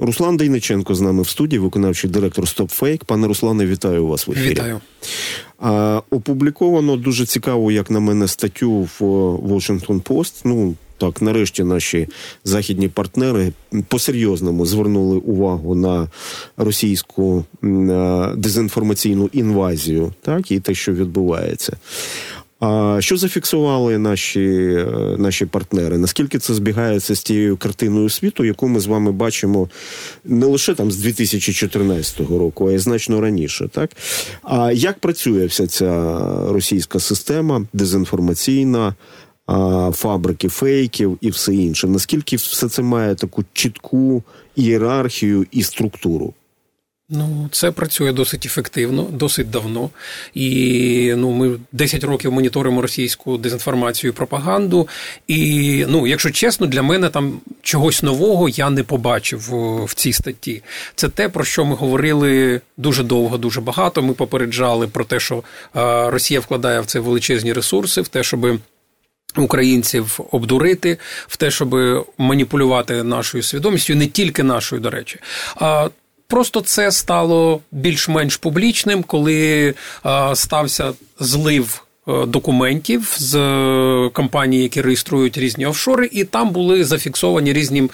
Руслан Дейниченко з нами в студії, виконавчий директор StopFake. Пане Руслане, вітаю вас в ефірі. Вітаю. Опубліковано дуже цікаву, як на мене, статтю в Washington Post. Ну, так, нарешті наші західні партнери по-серйозному звернули увагу на російську дезінформаційну інвазію, так, і те, що відбувається. А що зафіксували наші партнери? Наскільки це збігається з тією картиною світу, яку ми з вами бачимо не лише там з 2014 року, а й значно раніше, так? А як працює вся ця російська система дезінформаційна, фабрики фейків і все інше? Наскільки все це має таку чітку ієрархію і структуру? Ну, це працює досить ефективно, досить давно. І, ми 10 років моніторимо російську дезінформацію і пропаганду. І, якщо чесно, для мене там чогось нового я не побачив в цій статті. Це те, про що ми говорили дуже довго, дуже багато. Ми попереджали про те, що Росія вкладає в це величезні ресурси, в те, щоби українців обдурити, в те, щоби маніпулювати нашою свідомістю, не тільки нашою, до речі. Просто це стало більш-менш публічним, коли стався злив документів з компаній, які реєструють різні офшори, і там були зафіксовані різні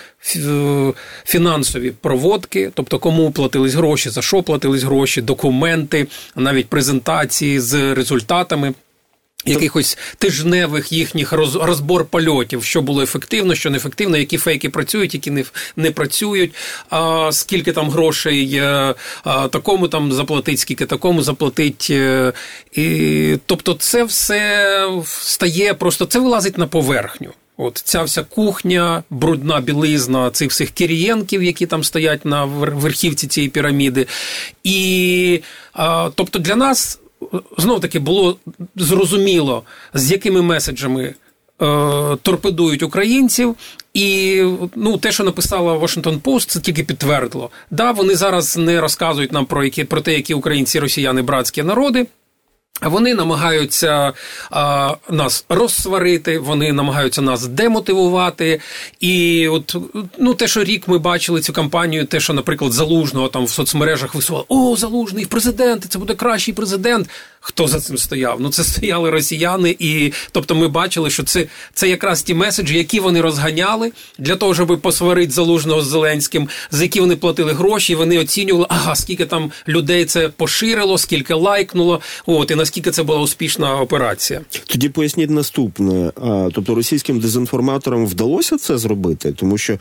фінансові проводки, тобто кому платились гроші, за що платились гроші, документи, навіть презентації з результатами якихось тижневих їхніх розбор польотів, що було ефективно, що неефективно, які фейки працюють, які не працюють, скільки там грошей такому там заплатить, скільки такому заплатить. І, тобто це все стає просто, це вилазить на поверхню. От ця вся кухня, брудна білизна цих всіх Кирієнків, які там стоять на верхівці цієї піраміди. І, тобто для нас знов-таки було зрозуміло, з якими меседжами торпедують українців. І те, що написала Washington Post, це тільки підтвердило. Да, вони зараз не розказують нам про те, які українці, росіяни, братські народи. Вони намагаються нас розсварити, вони намагаються нас демотивувати. І от, те, що рік ми бачили цю кампанію, те, що, наприклад, Залужного там в соцмережах висували: «О, Залужний, президент, це буде кращий президент». Хто за цим стояв? Це стояли росіяни, і тобто ми бачили, що це якраз ті меседжі, які вони розганяли для того, щоб посварити Залужного з Зеленським, за які вони платили гроші, вони оцінювали, скільки там людей це поширило, скільки лайкнуло, і наскільки це була успішна операція. Тоді поясніть наступне. Тобто російським дезінформаторам вдалося це зробити? Тому що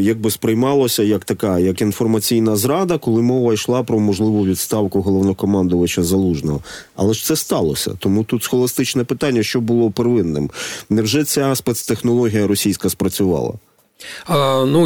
якби сприймалося як інформаційна зрада, коли мова йшла про можливу відставку головнокомандувача Залужного. Але ж це сталося. Тому тут схоластичне питання, що було первинним. Невже ця спецтехнологія російська спрацювала?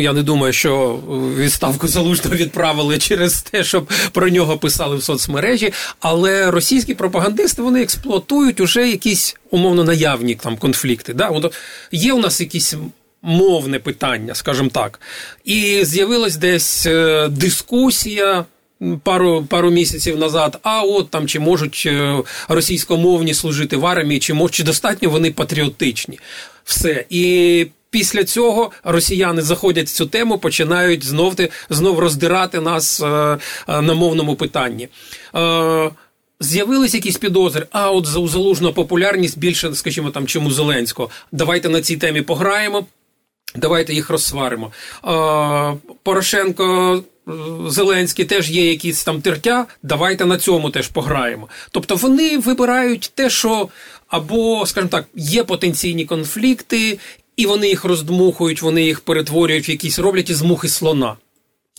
Я не думаю, що відставку Залужного відправили через те, щоб про нього писали в соцмережі, але російські пропагандисти, вони експлуатують уже якісь умовно наявні там конфлікти. Да? Є у нас якісь мовне питання, скажімо так, і з'явилась десь дискусія, пару місяців назад, чи можуть російськомовні служити в армії, чи достатньо вони патріотичні. Все. І після цього росіяни заходять в цю тему, починають знов роздирати нас на мовному питанні. З'явились якісь підозри, у Залужного популярність більше, скажімо, там, чим у Зеленського. Давайте на цій темі пограємо, давайте їх розсваримо. Порошенко... Зеленський теж є якісь там тертя, давайте на цьому теж пограємо. Тобто вони вибирають те, що або, скажімо так, є потенційні конфлікти, і вони їх роздмухують, вони їх перетворюють в якісь, роблять із мухи слона.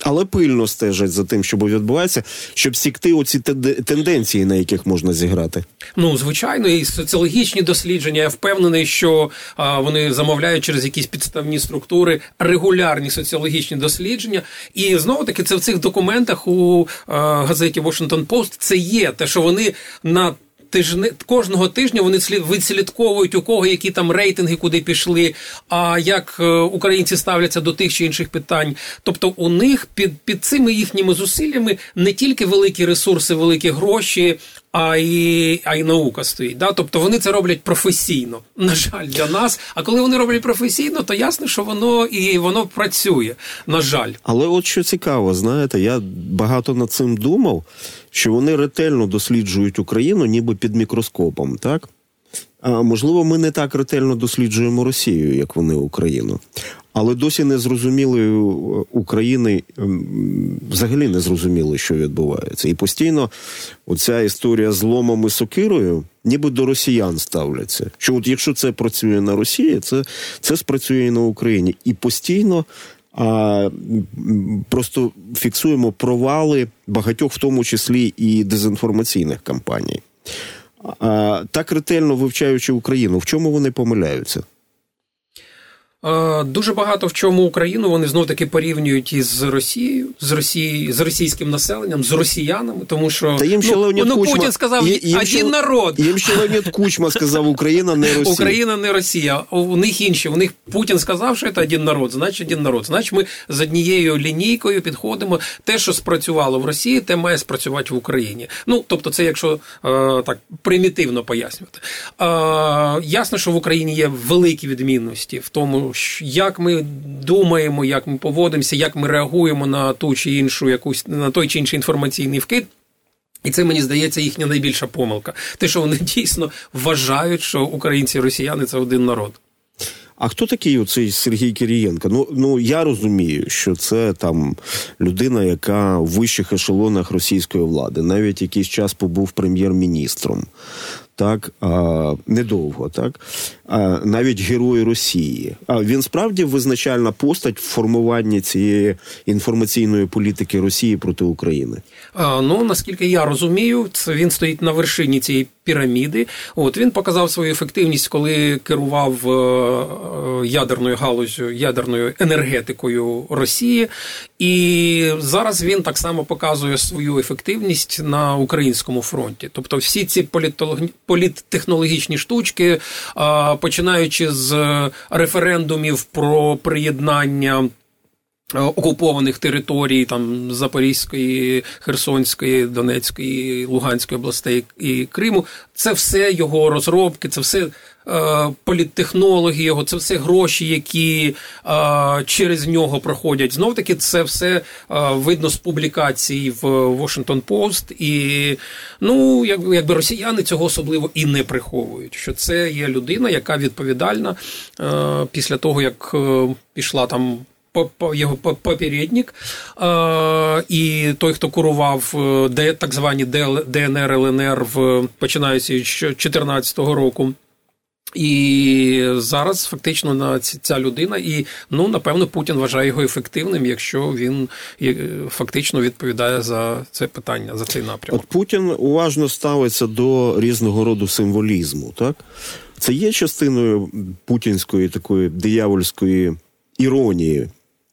Але пильно стежать за тим, що відбувається, щоб сікти оці тенденції, на яких можна зіграти. Звичайно, і соціологічні дослідження, я впевнений, що вони замовляють через якісь підставні структури регулярні соціологічні дослідження. І, знову-таки, це в цих документах у газеті Washington Post це є. Те, що вони кожного тижня вони відслідковують, у кого які там рейтинги, куди пішли, а як українці ставляться до тих чи інших питань. Тобто у них під цими їхніми зусиллями не тільки великі ресурси, великі гроші, а й наука стоїть. Да? Тобто вони це роблять професійно, на жаль, для нас. А коли вони роблять професійно, то ясно, що воно працює, на жаль. Але от що цікаво, знаєте, я багато над цим думав, що вони ретельно досліджують Україну ніби під мікроскопом, так? А можливо, ми не так ретельно досліджуємо Росію, як вони Україну. Але досі не зрозуміли України, взагалі не зрозуміли, що відбувається. І постійно оця історія з ломом і сокирою ніби до росіян ставляться. Що от якщо це працює на Росії, це спрацює і на Україні. І постійно просто фіксуємо провали багатьох, в тому числі і дезінформаційних кампаній. Так ретельно вивчаючи Україну, в чому вони помиляються? Дуже багато в чому Україну вони знов-таки порівнюють із Росією, з російським населенням, з росіянами, тому що Путін сказав один народ. Їм ще Леонід Кучма сказав, Україна не Росія. Україна не Росія. У них інші. У них Путін сказав, що це один народ, значить один народ. Значить ми з однією лінійкою підходимо. Те, що спрацювало в Росії, те має спрацювати в Україні. Тобто це якщо так примітивно пояснювати. Ясно, що в Україні є великі відмінності в тому, як ми думаємо, як ми поводимося, як ми реагуємо на ту чи іншу на той чи інший інформаційний вкид. І це, мені здається, їхня найбільша помилка. Те, що вони дійсно вважають, що українці і росіяни – це один народ. А хто такий оцей Сергій Кирієнко? Я розумію, що це там людина, яка в вищих ешелонах російської влади. Навіть якийсь час побув прем'єр-міністром. Так, недовго, так, навіть герої Росії. Він справді визначальна постать в формуванні цієї інформаційної політики Росії проти України? Наскільки я розумію, він стоїть на вершині цієї піраміди. Він показав свою ефективність, коли керував ядерною галуззю, ядерною енергетикою Росії. І зараз він так само показує свою ефективність на українському фронті. Тобто всі ці політтехнологічні штучки, починаючи з референдумів про приєднання окупованих територій там Запорізької, Херсонської, Донецької, Луганської областей і Криму, це все його розробки, це все політтехнологи його, це все гроші, які через нього проходять. Знов-таки, це все видно з публікацій в Washington Post. І, якби росіяни цього особливо і не приховують. Що це є людина, яка відповідальна після того, як пішла там його попередник і той, хто курував так звані ДНР, ЛНР, починаючи з 2014 року. І зараз фактично ця людина, і, напевно, Путін вважає його ефективним, якщо він фактично відповідає за це питання, за цей напрямок. От Путін уважно ставиться до різного роду символізму, так? Це є частиною путінської такої диявольської іронії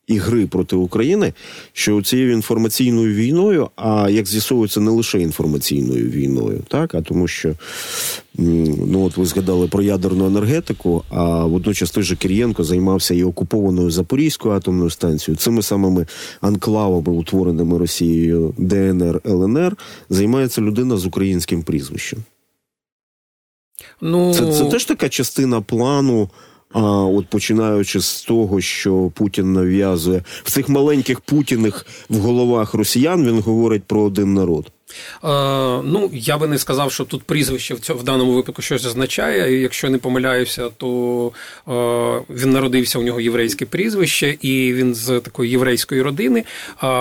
і гри проти України, що цією інформаційною війною, а як з'ясовується, не лише інформаційною війною, так, а тому що, от ви згадали про ядерну енергетику, а водночас той же Кирієнко займався і окупованою Запорізькою атомною станцією, цими самими анклавами, утвореними Росією ДНР, ЛНР, займається людина з українським прізвищем. Це теж така частина плану, починаючи з того, що Путін нав'язує в цих маленьких Путіних в головах росіян, він говорить про один народ. Я би не сказав, що тут прізвище в даному випадку щось означає. Якщо не помиляюся, то він народився, у нього єврейське прізвище, і він з такої єврейської родини.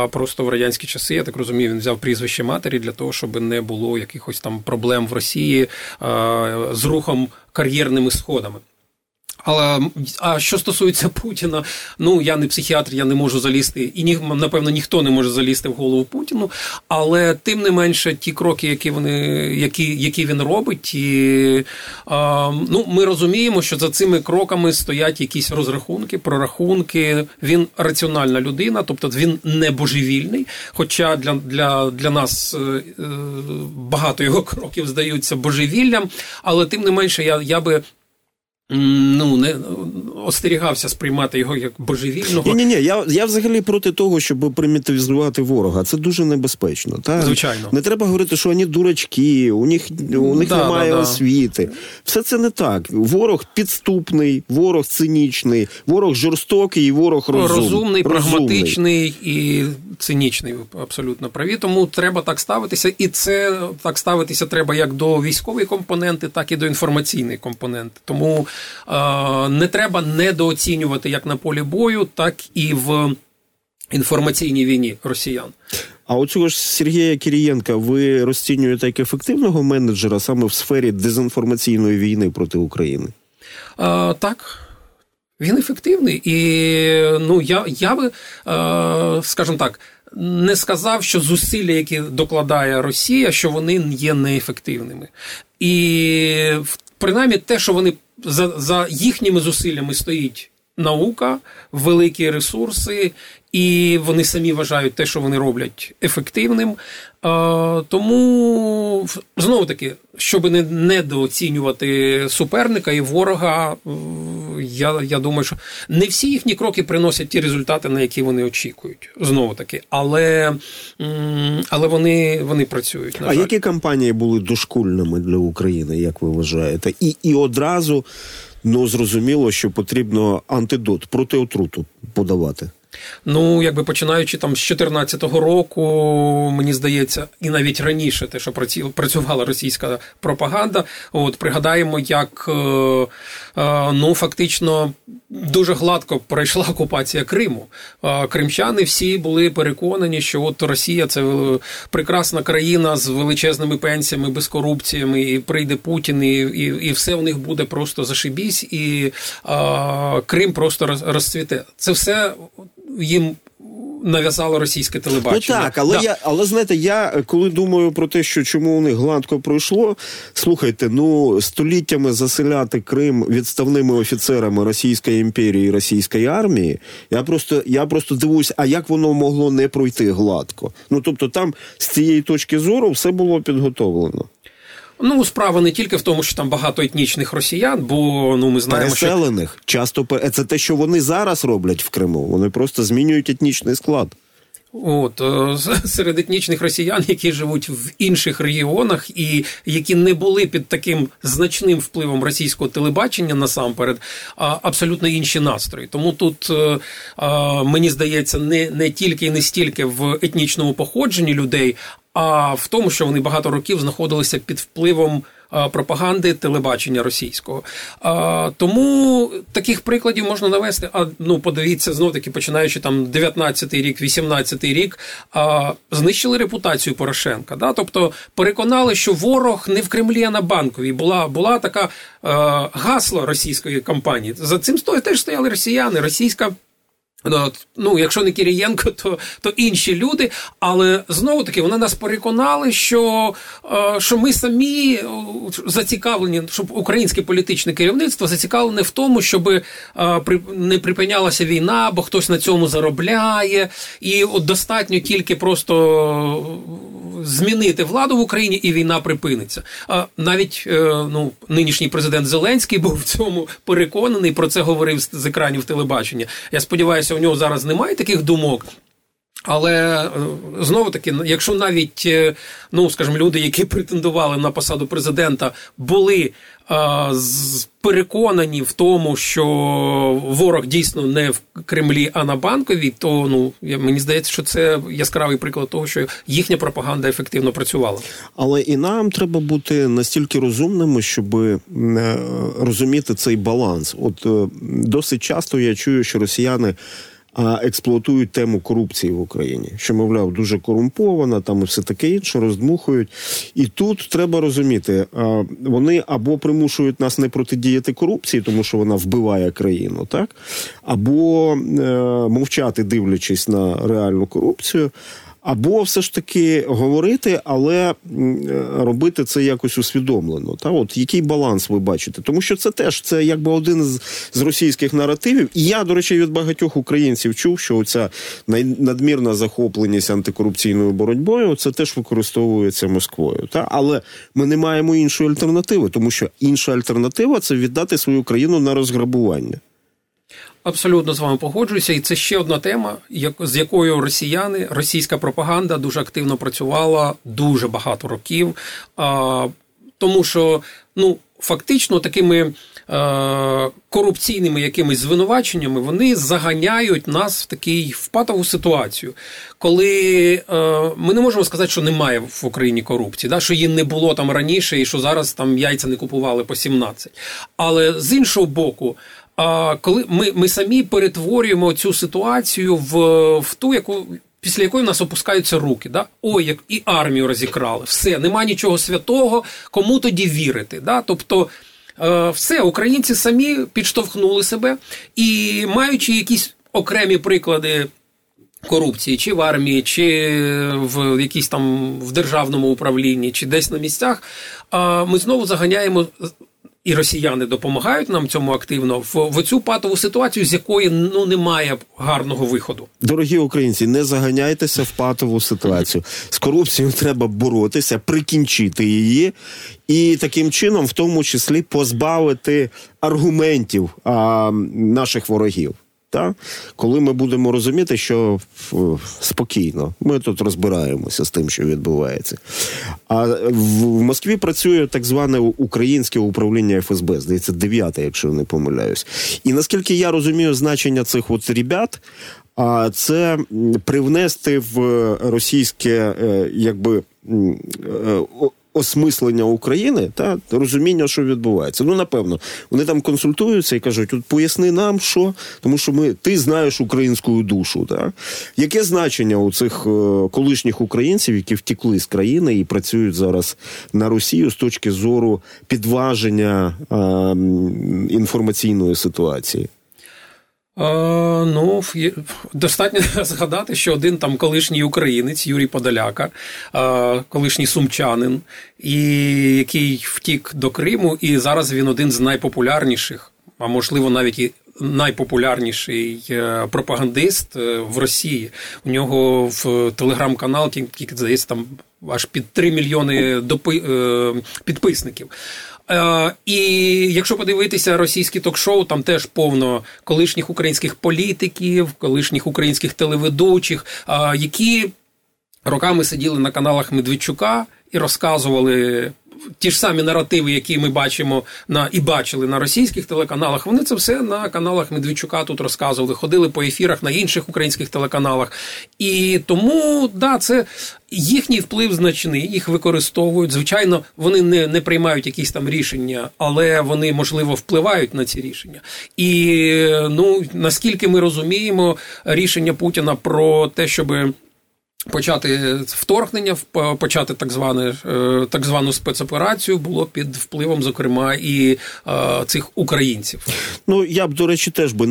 Просто в радянські часи, я так розумію, він взяв прізвище матері для того, щоб не було якихось там проблем в Росії з рухом кар'єрними сходами. Але, а що стосується Путіна, я не психіатр, я не можу залізти, і, напевно, ніхто не може залізти в голову Путіну, але тим не менше ті кроки, які він робить, і, ми розуміємо, що за цими кроками стоять якісь розрахунки, прорахунки, він раціональна людина, тобто він не божевільний, хоча для нас багато його кроків здаються божевіллям, але тим не менше я би Ну, не остерігався сприймати його як божевільного. Ні, я взагалі проти того, щоб примітивізувати ворога. Це дуже небезпечно. Так? Звичайно. Не треба говорити, що вони дурачки, у них немає освіти. Все це не так. Ворог підступний, ворог цинічний, ворог жорстокий і ворог розумний, прагматичний і цинічний. Ви абсолютно праві. Тому треба так ставитися. І це так ставитися треба як до військової компоненти, так і до інформаційної компоненти. Тому не треба недооцінювати як на полі бою, так і в інформаційній війні росіян. А оцього ж Сергія Кирієнка ви розцінюєте як ефективного менеджера саме в сфері дезінформаційної війни проти України? Так. Він ефективний. І я би, скажімо так, не сказав, що зусилля, які докладає Росія, що вони є неефективними. І принаймні те, що вони за їхніми зусиллями стоїть наука, великі ресурси, і вони самі вважають те, що вони роблять, ефективним. Тому, знову-таки, щоб не недооцінювати суперника і ворога, я думаю, що не всі їхні кроки приносять ті результати, на які вони очікують. Знову-таки. Але вони працюють, на жаль. А які кампанії були дошкульними для України, як ви вважаєте? І одразу, зрозуміло, що потрібно антидот проти отруту подавати. Якби починаючи там з 14-го року, мені здається, і навіть раніше те, що працювала російська пропаганда, пригадаємо, як фактично дуже гладко пройшла окупація Криму. Кримчани всі були переконані, що Росія – це прекрасна країна з величезними пенсіями, без корупціями, і прийде Путін, і все у них буде просто зашибісь, і Крим просто розцвіте. Це все їм нав'язало російське телебачення. Так, але, да. Я коли думаю про те, що чому у них гладко пройшло, слухайте, століттями заселяти Крим відставними офіцерами Російської імперії і російської армії, я просто дивуюсь, а як воно могло не пройти гладко? Тобто там з цієї точки зору все було підготовлено. Справа не тільки в тому, що там багато етнічних росіян, бо, ми знаємо, що... Переселених. Часто... Це те, що вони зараз роблять в Криму. Вони просто змінюють етнічний склад. Серед етнічних росіян, які живуть в інших регіонах і які не були під таким значним впливом російського телебачення насамперед, абсолютно інші настрої. Тому тут, мені здається, не тільки і не стільки в етнічному походженні людей, а в тому, що вони багато років знаходилися під впливом пропаганди, телебачення російського. Тому таких прикладів можна навести. Подивіться, знов-таки, починаючи там 19-й рік, 18-й рік, знищили репутацію Порошенка. Да? Тобто переконали, що ворог не в Кремлі, а на Банковій. Була така гасло російської кампанії. За цим теж стояли росіяни, російська... якщо не Кирієнко, то інші люди, але знову-таки вони нас переконали, що ми самі зацікавлені, щоб українське політичне керівництво зацікавлене в тому, щоб не припинялася війна, бо хтось на цьому заробляє, і достатньо тільки просто змінити владу в Україні, і війна припиниться. Навіть нинішній президент Зеленський був в цьому переконаний, про це говорив з екранів телебачення. Я сподіваюся, у нього зараз немає таких думок, але, знову-таки, якщо навіть, люди, які претендували на посаду президента, були переконані в тому, що ворог дійсно не в Кремлі, а на Банковій, то, мені здається, що це яскравий приклад того, що їхня пропаганда ефективно працювала. Але і нам треба бути настільки розумними, щоб розуміти цей баланс. Досить часто я чую, що росіяни експлуатують тему корупції в Україні, що, мовляв, дуже корумпована, там і все таке інше, роздмухують. І тут треба розуміти, вони або примушують нас не протидіяти корупції, тому що вона вбиває країну, так? Або мовчати, дивлячись на реальну корупцію, Або все ж таки говорити, але робити це якось усвідомлено. Та от який баланс ви бачите? Тому що це теж це якби один з російських наративів. І я, до речі, від багатьох українців чув, що оця надмірна захопленість антикорупційною боротьбою, це теж використовується Москвою. Та? Але ми не маємо іншої альтернативи, тому що інша альтернатива – це віддати свою країну на розграбування. Абсолютно з вами погоджуюся. І це ще одна тема, з якою російська пропаганда дуже активно працювала дуже багато років. Тому що, фактично, такими корупційними якимись звинуваченнями вони заганяють нас в такий патову ситуацію, коли ми не можемо сказати, що немає в Україні корупції, що її не було там раніше і що зараз там яйця не купували по 17. Але з іншого боку, коли ми самі перетворюємо цю ситуацію в ту, яку після якої в нас опускаються руки, ой, як і армію розікрали, все, нема нічого святого, кому тоді вірити, тобто все, українці самі підштовхнули себе і маючи якісь окремі приклади корупції, чи в армії, чи в якійсь там в державному управлінні, чи десь на місцях, ми знову заганяємо. І росіяни допомагають нам цьому активно в цю патову ситуацію, з якої немає гарного виходу. Дорогі українці, не заганяйтеся в патову ситуацію. З корупцією треба боротися, прикінчити її і таким чином, в тому числі, позбавити аргументів наших ворогів. Та? Коли ми будемо розуміти, що спокійно, ми тут розбираємося з тим, що відбувається. А в Москві працює так зване українське управління ФСБ, здається, 9-те, якщо не помиляюсь. І наскільки я розумію значення цих от ребят, це привнести в російське, якби, осмислення України та розуміння, що відбувається. Напевно, вони там консультуються і кажуть, от поясни нам, що, тому що ти знаєш українську душу. Та? Яке значення у цих колишніх українців, які втікли з країни і працюють зараз на Росію з точки зору підваження інформаційної ситуації? Достатньо згадати, що один там колишній українець Юрій Подоляка, колишній сумчанин, який втік до Криму, і зараз він один з найпопулярніших, а можливо навіть і найпопулярніший пропагандист в Росії. У нього в телеграм-канал, який, здається, там аж під 3 мільйони підписників. І якщо подивитися російські ток-шоу, там теж повно колишніх українських політиків, колишніх українських телеведучих, які роками сиділи на каналах Медведчука і розказували ті ж самі наративи, які ми бачимо і бачили на російських телеканалах. Вони це все на каналах Медведчука тут розказували, ходили по ефірах на інших українських телеканалах. І тому, це їхній вплив значний, їх використовують. Звичайно, вони не приймають якісь там рішення, але вони, можливо, впливають на ці рішення. І, наскільки ми розуміємо, рішення Путіна про те, щоби почати вторгнення, почати так звану спецоперацію було під впливом, зокрема, і цих українців. Я б, до речі, теж би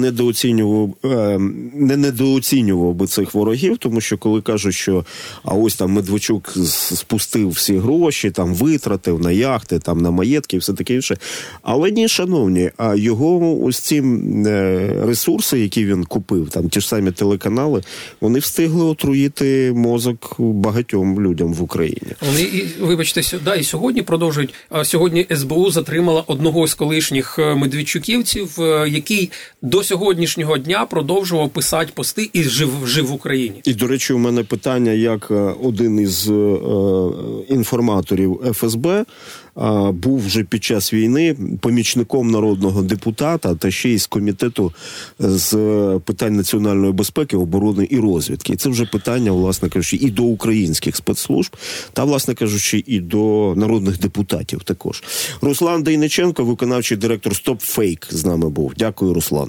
недооцінював би цих ворогів, тому що коли кажуть, що ось там Медведчук спустив всі гроші, там витратив на яхти, там на маєтки і все таке інше. Але ні, шановні, а його ось ці ресурси, які він купив, там ті ж самі телеканали, вони встигли отруїти мозок багатьом людям в Україні. Вони, вибачте, і сьогодні продовжують. Сьогодні СБУ затримала одного з колишніх медведчуківців, який до сьогоднішнього дня продовжував писати пости і жив в Україні. І, до речі, у мене питання, як один із інформаторів ФСБ був вже під час війни помічником народного депутата та ще й з комітету з питань національної безпеки, оборони і розвідки. І це вже питання, власне кажучи, і до українських спецслужб, та, власне кажучи, і до народних депутатів також. Руслан Дейниченко, виконавчий директор StopFake, з нами був. Дякую, Руслане.